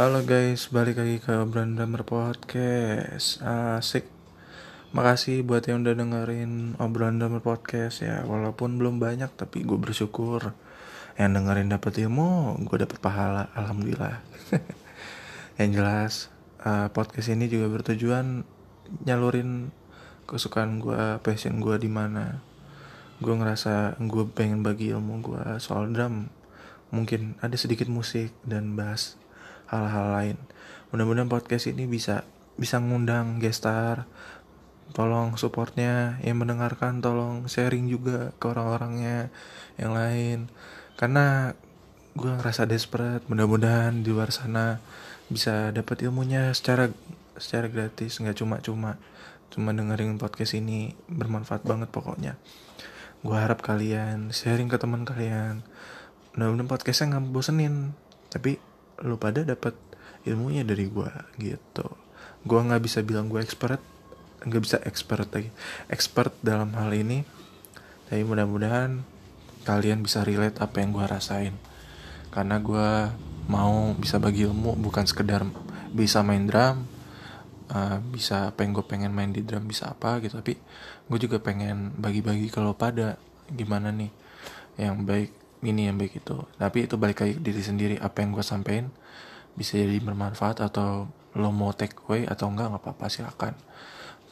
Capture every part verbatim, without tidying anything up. Halo guys, balik lagi ke Brandamer Podcast. Asik. Makasih buat yang udah dengerin Brandamer Podcast ya. Walaupun belum banyak, tapi gue bersyukur yang dengerin dapet ilmu, gue dapet pahala, alhamdulillah. Yang jelas, uh, podcast ini juga bertujuan nyalurin kesukaan gue, passion gue di mana. Gue ngerasa gue pengen bagi ilmu gue soal drum. Mungkin ada sedikit musik dan bass, hal-hal lain. Mudah-mudahan podcast ini bisa bisa ngundang guest star. Tolong supportnya, yang mendengarkan tolong sharing juga ke orang-orangnya yang lain. Karena gue ngerasa desperate. Mudah-mudahan di luar sana bisa dapat ilmunya secara secara gratis, nggak cuma-cuma. Cuma dengerin podcast ini bermanfaat banget pokoknya. Gue harap kalian sharing ke teman kalian. Mudah-mudahan podcastnya nggak bosenin. Tapi lu pada dapat ilmunya dari gue gitu. Gue nggak bisa bilang gue expert, nggak bisa expert lagi, expert dalam hal ini. Tapi mudah-mudahan kalian bisa relate apa yang gue rasain. Karena gue mau bisa bagi ilmu, bukan sekedar bisa main drum, uh, bisa apa yang gue pengen main di drum bisa apa gitu. Tapi gue juga pengen bagi-bagi kalau pada gimana nih yang baik. Ini yang baik itu. Tapi itu balik lagi diri sendiri. Apa yang gue sampein bisa jadi bermanfaat, atau lo mau take away atau enggak, gak apa-apa, silakan.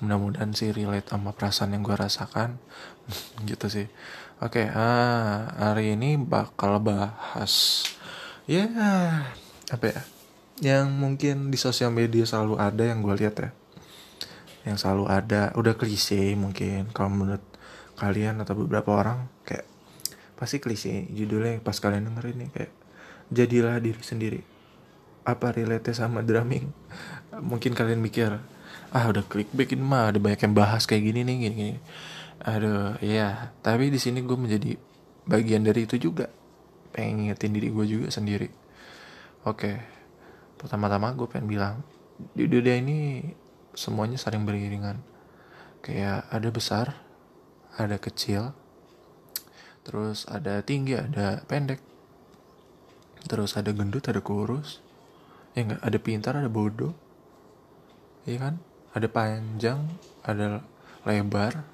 Mudah-mudahan sih relate sama perasaan yang gue rasakan. Gitu sih. Oke, okay, ah, hari ini bakal bahas Ya yeah, apa ya, yang mungkin di sosial media selalu ada, yang gue lihat ya, yang selalu ada. Udah klise mungkin kalau menurut kalian atau beberapa orang. Kayak pasti klise judulnya pas kalian dengerin nih, kayak jadilah diri sendiri. Apa relate sama drumming? Mungkin kalian mikir, ah udah clickbaitin mah, ada banyak yang bahas kayak gini nih, gini-gini. Aduh, ya. Tapi di sini gue menjadi bagian dari itu juga. Pengen ngingetin diri gue juga sendiri. Oke, pertama-tama gue pengen bilang, di dunia ini semuanya saling beriringan. Kayak ada besar, ada kecil, terus ada tinggi, ada pendek, terus ada gendut, ada kurus, ya enggak, ada pintar, ada bodoh, iya kan, ada panjang, ada lebar,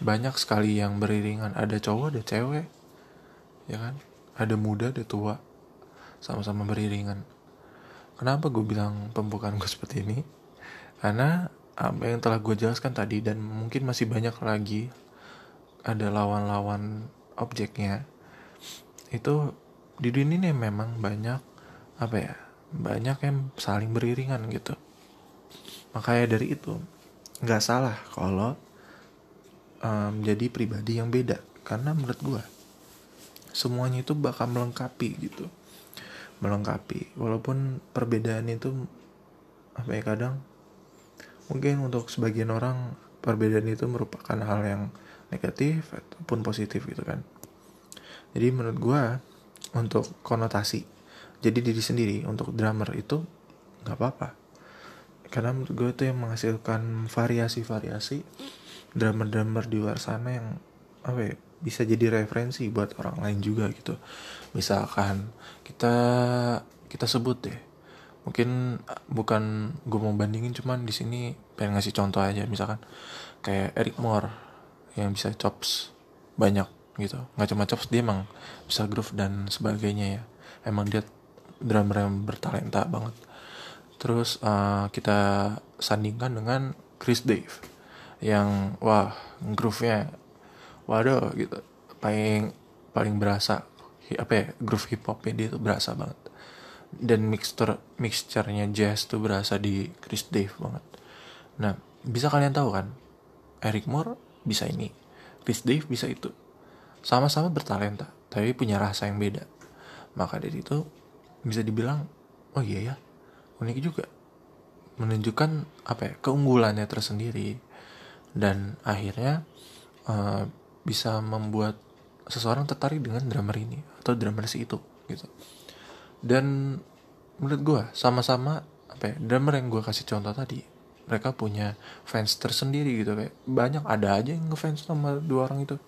banyak sekali yang beriringan, ada cowok, ada cewek, ya kan, ada muda, ada tua, sama-sama beriringan. Kenapa gue bilang pembukaan gue seperti ini? Karena apa yang telah gue jelaskan tadi, dan mungkin masih banyak lagi, ada lawan-lawan objeknya. Itu di dunia ini memang banyak apa ya, banyak yang saling beriringan gitu. Makanya dari itu gak salah kalau um, jadi pribadi yang beda. Karena menurut gue semuanya itu bakal melengkapi gitu, melengkapi. Walaupun perbedaan itu apa ya, kadang mungkin untuk sebagian orang perbedaan itu merupakan hal yang negatif ataupun positif gitu kan. Jadi menurut gue, untuk konotasi jadi diri sendiri untuk drummer itu gak apa-apa. Karena menurut gue itu yang menghasilkan variasi-variasi drummer-drummer di luar sana yang apa ya, bisa jadi referensi buat orang lain juga gitu. Misalkan kita kita sebut deh, mungkin bukan gue mau bandingin, cuman di sini pengen ngasih contoh aja. Misalkan kayak Eric Moore yang bisa chops banyak gitu, nggak cuma chops, dia emang bisa groove dan sebagainya ya, emang dia drummer yang bertalenta banget. Terus uh, kita sandingkan dengan Chris Dave yang wah groove-nya waduh gitu, paling paling berasa apa ya, groove hip hopnya dia tuh berasa banget, dan mixture mixture-nya jazz tuh berasa di Chris Dave banget. Nah bisa kalian tahu kan, Eric Moore bisa ini, Chris Dave bisa itu. Sama-sama bertalenta, tapi punya rasa yang beda. Maka dari itu bisa dibilang, oh iya ya, unik juga. Menunjukkan apa ya, keunggulannya tersendiri. Dan akhirnya uh, bisa membuat seseorang tertarik dengan drummer ini atau drummer si itu gitu. Dan menurut gue sama-sama apa ya, drummer yang gue kasih contoh tadi, mereka punya fans tersendiri gitu, kayak banyak ada aja yang ngefans sama dua orang itu.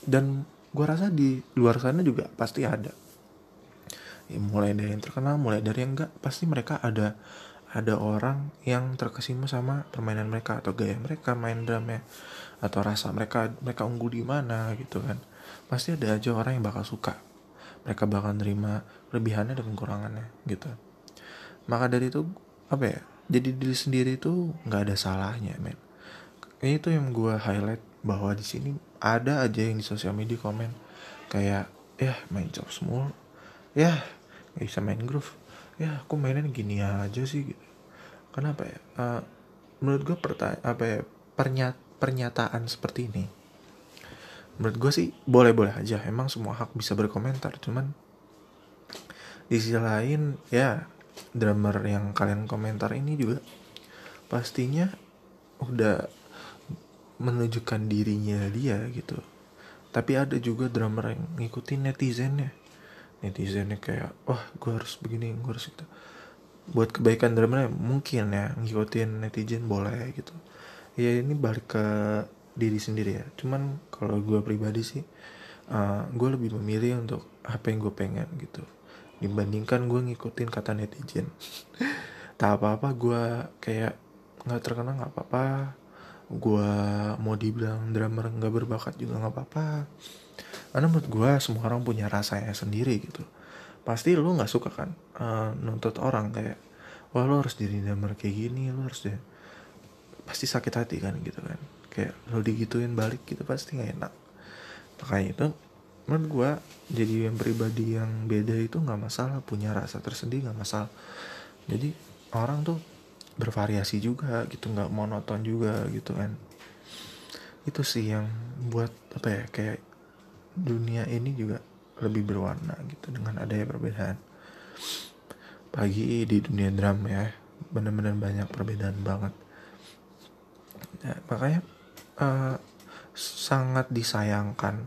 Dan gue rasa di luar sana juga pasti ada ya, mulai dari yang terkenal, mulai dari yang enggak, pasti mereka ada ada orang yang terkesima sama permainan mereka atau gaya mereka main drumnya atau rasa mereka mereka unggul di mana gitu kan. Pasti ada aja orang yang bakal suka, mereka bakal nerima kelebihannya dan kekurangannya gitu. Maka dari itu apa ya, jadi diri sendiri itu nggak ada salahnya, men. Ini tuh yang gue highlight, bahwa di sini ada aja yang di sosial media komen kayak, ya main chop small, ya nggak bisa main groove, ya aku mainnya gini aja sih gitu. Kenapa ya? Uh, menurut gue perta- apa ya, pernyat pernyataan seperti ini, menurut gue sih boleh-boleh aja. Emang semua hak bisa berkomentar, cuman di sisi lain ya drummer yang kalian komentar ini juga pastinya udah menunjukkan dirinya dia gitu. Tapi ada juga drummer yang ngikutin netizennya. Netizennya kayak, wah gue harus begini, gue harus gitu. Buat kebaikan drummernya mungkin ya, ngikutin netizen boleh gitu. Ya ini balik ke diri sendiri ya. Cuman kalau gue pribadi sih, uh, gue lebih memilih untuk apa yang gue pengen gitu, dibandingkan gue ngikutin kata netizen. Tak apa-apa gue kayak gak terkenal gak apa-apa, gue mau dibilang drummer gak berbakat juga gak apa-apa, karena menurut gue semua orang punya rasanya sendiri gitu. Pasti lu gak suka kan uh, nuntut orang kayak, wah lu harus jadi drummer kayak gini, lu harus jadi, pasti sakit hati kan gitu kan, kayak lu digituin balik gitu pasti gak enak. Makanya itu menurut gue jadi yang pribadi yang beda itu gak masalah, punya rasa tersendiri gak masalah. Jadi orang tuh bervariasi juga gitu, nggak monoton juga gitu kan. Itu sih yang buat apa ya, kayak dunia ini juga lebih berwarna gitu dengan adanya perbedaan. Pagi di dunia drum ya benar-benar banyak perbedaan banget ya. Makanya uh, sangat disayangkan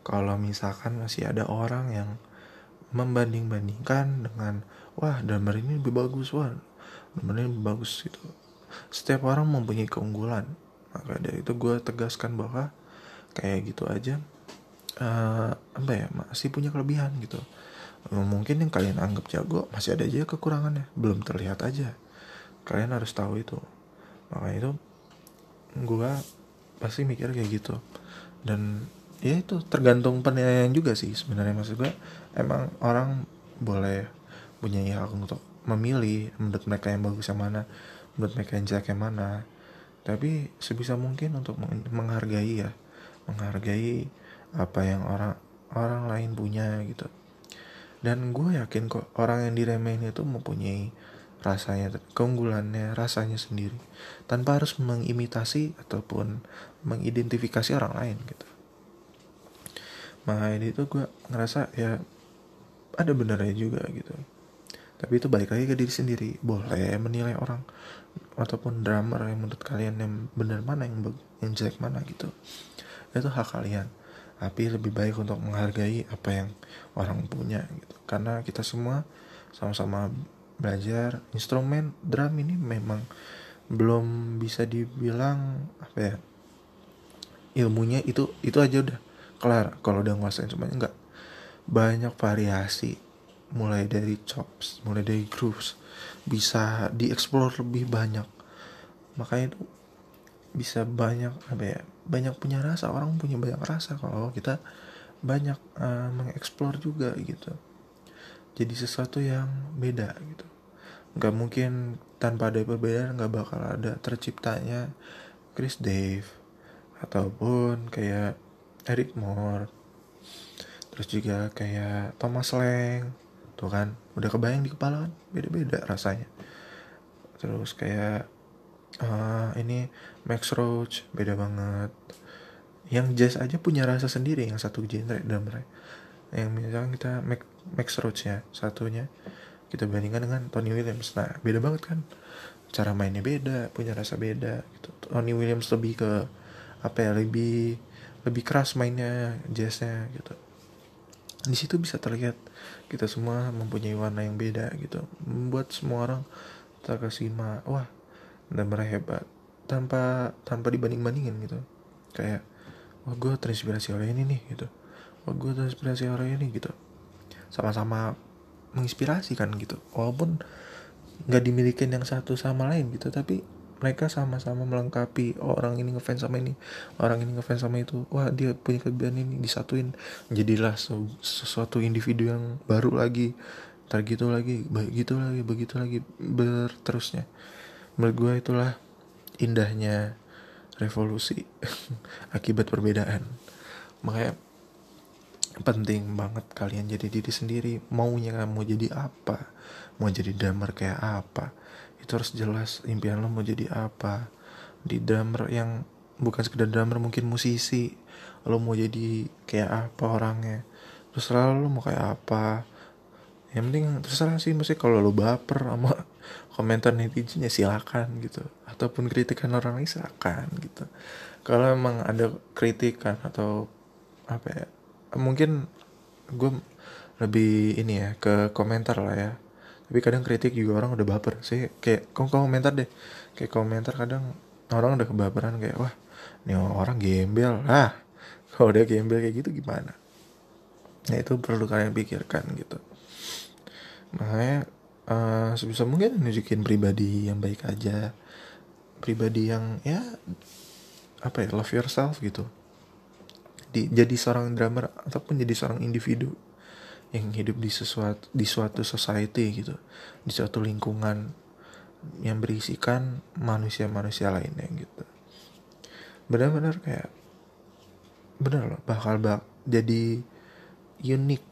kalau misalkan masih ada orang yang membanding-bandingkan dengan, wah drummer ini lebih bagus, wah bener bagus gitu. Setiap orang mempunyai keunggulan. Maka dari itu gue tegaskan bahwa kayak gitu aja uh, apa ya, masih punya kelebihan gitu. Mungkin yang kalian anggap jago masih ada aja kekurangannya, belum terlihat aja. Kalian harus tahu itu. Maka itu gue pasti mikir kayak gitu. Dan ya itu tergantung penilaian juga sih sebenarnya. Maksud gue emang orang boleh punya hak untuk memilih menurut mereka yang bagus yang mana, menurut mereka yang jelek yang mana. Tapi sebisa mungkin untuk menghargai ya, menghargai apa yang orang orang lain punya gitu. Dan gue yakin kok orang yang diremehin itu mempunyai rasanya, keunggulannya, rasanya sendiri, tanpa harus mengimitasi ataupun mengidentifikasi orang lain gitu. Makanya itu gue ngerasa ya ada benernya juga gitu. Tapi itu balik lagi ke diri sendiri. Boleh menilai orang ataupun drummer yang menurut kalian yang benar mana, yang bagus, yang jelek mana gitu. Itu hak kalian. Tapi lebih baik untuk menghargai apa yang orang punya gitu. Karena kita semua sama-sama belajar. Instrumen drum ini memang belum bisa dibilang apa ya, ilmunya itu itu aja udah kelar kalau udah nguasain semuanya. Enggak, banyak variasi, mulai dari chops, mulai dari grooves, bisa dieksplor lebih banyak. Makanya itu bisa banyak apa ya, banyak punya rasa, orang punya banyak rasa kalau kita banyak uh, mengeksplor juga gitu. Jadi sesuatu yang beda gitu. Gak mungkin tanpa ada perbedaan gak bakal ada terciptanya Chris Dave ataupun kayak Eric Moore, terus juga kayak Thomas Lang. Tuh kan, udah kebayang di kepala kan, beda-beda rasanya. Terus kayak uh, ini Max Roach, beda banget. Yang jazz aja punya rasa sendiri, yang satu genre drummernya. Yang misalkan kita Max Roach ya, satunya kita bandingkan dengan Tony Williams. Nah, beda banget kan, cara mainnya beda, punya rasa beda gitu. Tony Williams lebih ke apa ya, lebih lebih keras mainnya, jazznya gitu. Di situ bisa terlihat kita semua mempunyai warna yang beda gitu, membuat semua orang terkesima, wah drummer hebat, tanpa tanpa dibanding-bandingin gitu. Kayak, wah gue terinspirasi oleh ini nih gitu, wah gue terinspirasi oleh ini gitu. Sama-sama menginspirasi kan gitu, walaupun nggak dimiliki yang satu sama lain gitu, tapi mereka sama-sama melengkapi, oh, orang ini ngefans sama ini, orang ini ngefans sama itu, wah dia punya kelebihan ini, disatuin jadilah sesuatu individu yang baru lagi, ntar gitu lagi, begitu lagi, begitu lagi, berterusnya. Menurut gue itulah indahnya revolusi akibat perbedaan. Makanya penting banget kalian jadi diri sendiri. Maunya mau jadi apa, mau jadi drummer kayak apa, itu harus jelas impian lo mau jadi apa. Di drummer yang bukan sekedar drummer, mungkin musisi, lo mau jadi kayak apa orangnya, terus selalu lo mau kayak apa. Yang penting terserah sih, mesti kalau lo baper sama komentar netizen ya silakan gitu, ataupun kritikan orang lain silakan gitu. Kalau emang ada kritikan atau apa ya, mungkin gue lebih ini ya ke komentar lah ya, tapi kadang kritik juga orang udah baper sih, kayak komentar deh, kayak komentar kadang orang udah kebaperan, kayak wah nih orang gembel lah, kalau udah gembel kayak gitu gimana. Nah itu perlu kalian pikirkan gitu. Makanya uh, sebisa mungkin nunjukin pribadi yang baik aja, pribadi yang ya apa ya, love yourself gitu. Di, jadi seorang drummer ataupun jadi seorang individu yang hidup di sesuatu di suatu society gitu, di suatu lingkungan yang berisikan manusia-manusia lainnya gitu. Benar-benar kayak benar loh, bakal bak jadi unik,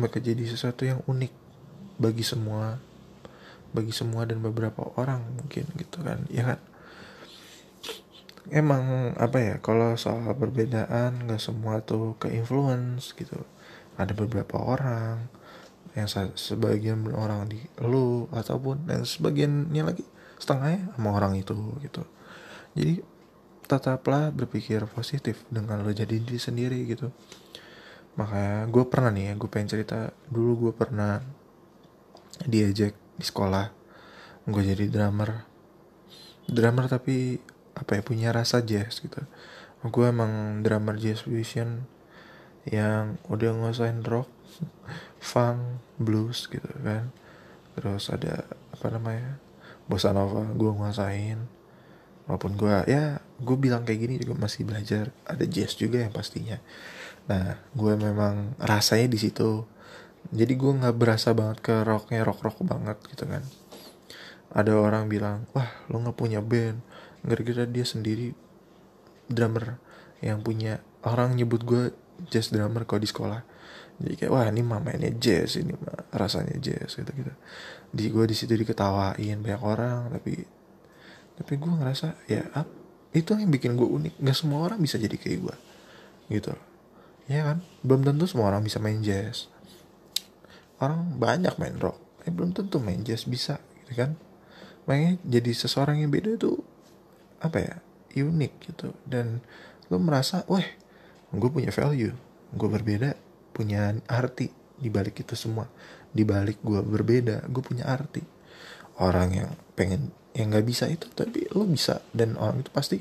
bakal jadi sesuatu yang unik bagi semua, bagi semua dan beberapa orang mungkin gitu kan, ya kan. Emang apa ya, kalau soal perbedaan gak semua tuh ke influence gitu. Ada beberapa orang yang sebagian orang di lu, ataupun yang sebagiannya lagi setengahnya sama orang itu gitu. Jadi tetaplah berpikir positif dengan lo jadi diri sendiri gitu. Makanya gue pernah nih ya, gue pengen cerita. Dulu gue pernah diejek di sekolah. Gue jadi drummer Drummer tapi apa ya, punya rasa jazz gitu. Gue emang drummer jazz musician yang udah nguasain rock, funk, blues gitu kan. Terus ada apa namanya, bossa nova gue nguasain. Walaupun gue ya, gue bilang kayak gini juga masih belajar. Ada jazz juga yang pastinya. Nah gue memang rasanya di situ. Jadi gue nggak berasa banget ke rocknya, rock-rock banget gitu kan. Ada orang bilang, wah lo nggak punya band, gara-gara dia sendiri drummer yang punya. Orang nyebut gue jazz drummer kok di sekolah. Jadi kayak wah ini mah mainnya jazz, ini mah rasanya jazz gitu-gitu. Di gue di situ diketawain banyak orang, tapi tapi gue ngerasa ya up, itu yang bikin gue unik. Gak semua orang bisa jadi kayak gue gitu, ya kan? Belum tentu semua orang bisa main jazz. Orang banyak main rock, eh, belum tentu main jazz bisa gitu kan? Makanya jadi seseorang yang beda itu apa ya, unik gitu. Dan lo merasa, weh gue punya value, gue berbeda, punya arti dibalik itu semua. Dibalik gue berbeda, gue punya arti. Orang yang pengen, yang gak bisa itu, tapi lo bisa. Dan orang itu pasti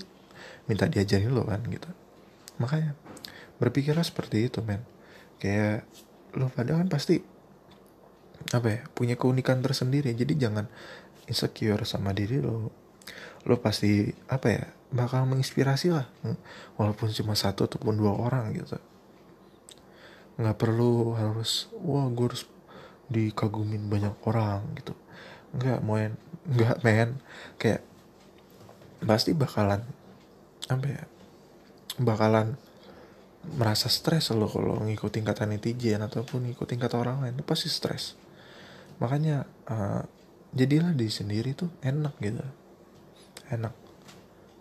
minta diajarin lo kan gitu. Makanya berpikirlah seperti itu men. Kayak lo pada kan pasti apa ya, punya keunikan tersendiri. Jadi jangan insecure sama diri lo. Lo pasti apa ya, bakal menginspirasi lah, walaupun cuma satu ataupun dua orang gitu. Nggak perlu harus wah gue harus dikagumin banyak orang gitu. Nggak main, nggak main kayak pasti bakalan apa ya, bakalan merasa stres lo kalau ngikutin kata netizen ataupun ngikutin kata orang lain, itu pasti stres. Makanya uh, jadilah diri sendiri tuh enak gitu. Enak,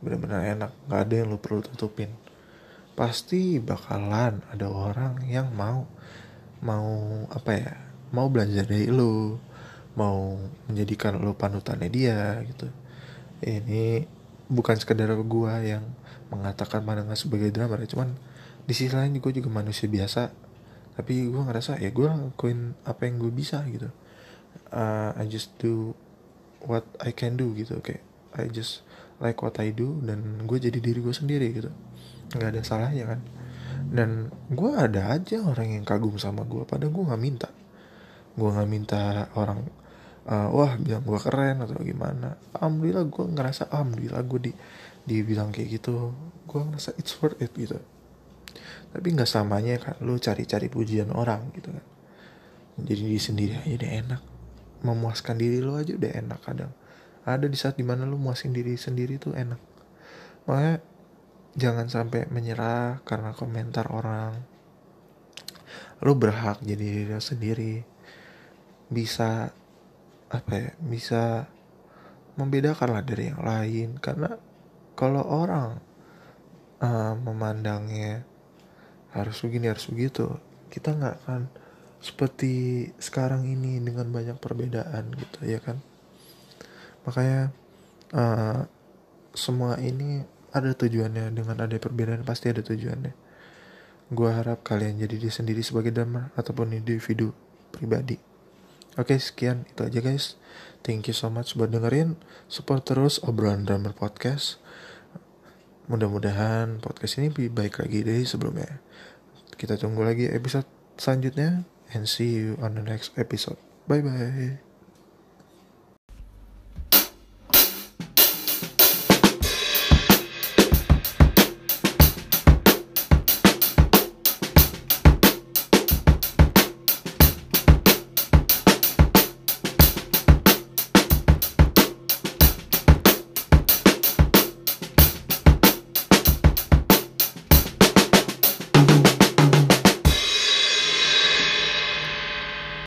benar-benar enak, nggak ada yang lo perlu tutupin. Pasti bakalan ada orang yang mau mau apa ya, mau belajar dari lo, mau menjadikan lo panutannya dia gitu. Ini bukan sekedar gue yang mengatakan pandangan sebagai drummer, cuman di sisi lain gue juga manusia biasa, tapi gue ngerasa ya gue lakuin apa yang gue bisa gitu. uh, I just do what I can do gitu, kayak I just like what I do, dan gue jadi diri gue sendiri gitu. Gak ada salahnya kan. Dan gue ada aja orang yang kagum sama gue, padahal gue gak minta. Gue gak minta orang uh, wah bilang gue keren atau gimana. Alhamdulillah gue ngerasa Alhamdulillah gue di, dibilang kayak gitu. Gue ngerasa it's worth it gitu. Tapi gak samanya kan lu cari-cari pujian orang gitu kan. Jadi diri sendiri aja udah enak. Memuaskan diri lu aja udah enak kadang. Ada di saat dimana lu muasin diri sendiri tuh enak. Makanya jangan sampai menyerah karena komentar orang. Lu berhak jadi diri lu sendiri. Bisa apa ya, bisa membedakanlah dari yang lain. Karena kalau orang uh, memandangnya harus begini harus begitu, kita nggak akan seperti sekarang ini dengan banyak perbedaan gitu ya kan. Makanya uh, semua ini ada tujuannya. Dengan ada perbedaan pasti ada tujuannya. Gua harap kalian jadi diri sendiri sebagai dharma ataupun individu pribadi. Oke, sekian itu aja guys. Thank you so much buat dengerin. Support terus obrolan drummer podcast. Mudah-mudahan podcast ini lebih baik lagi dari sebelumnya. Kita tunggu lagi episode selanjutnya. And see you on the next episode. Bye bye.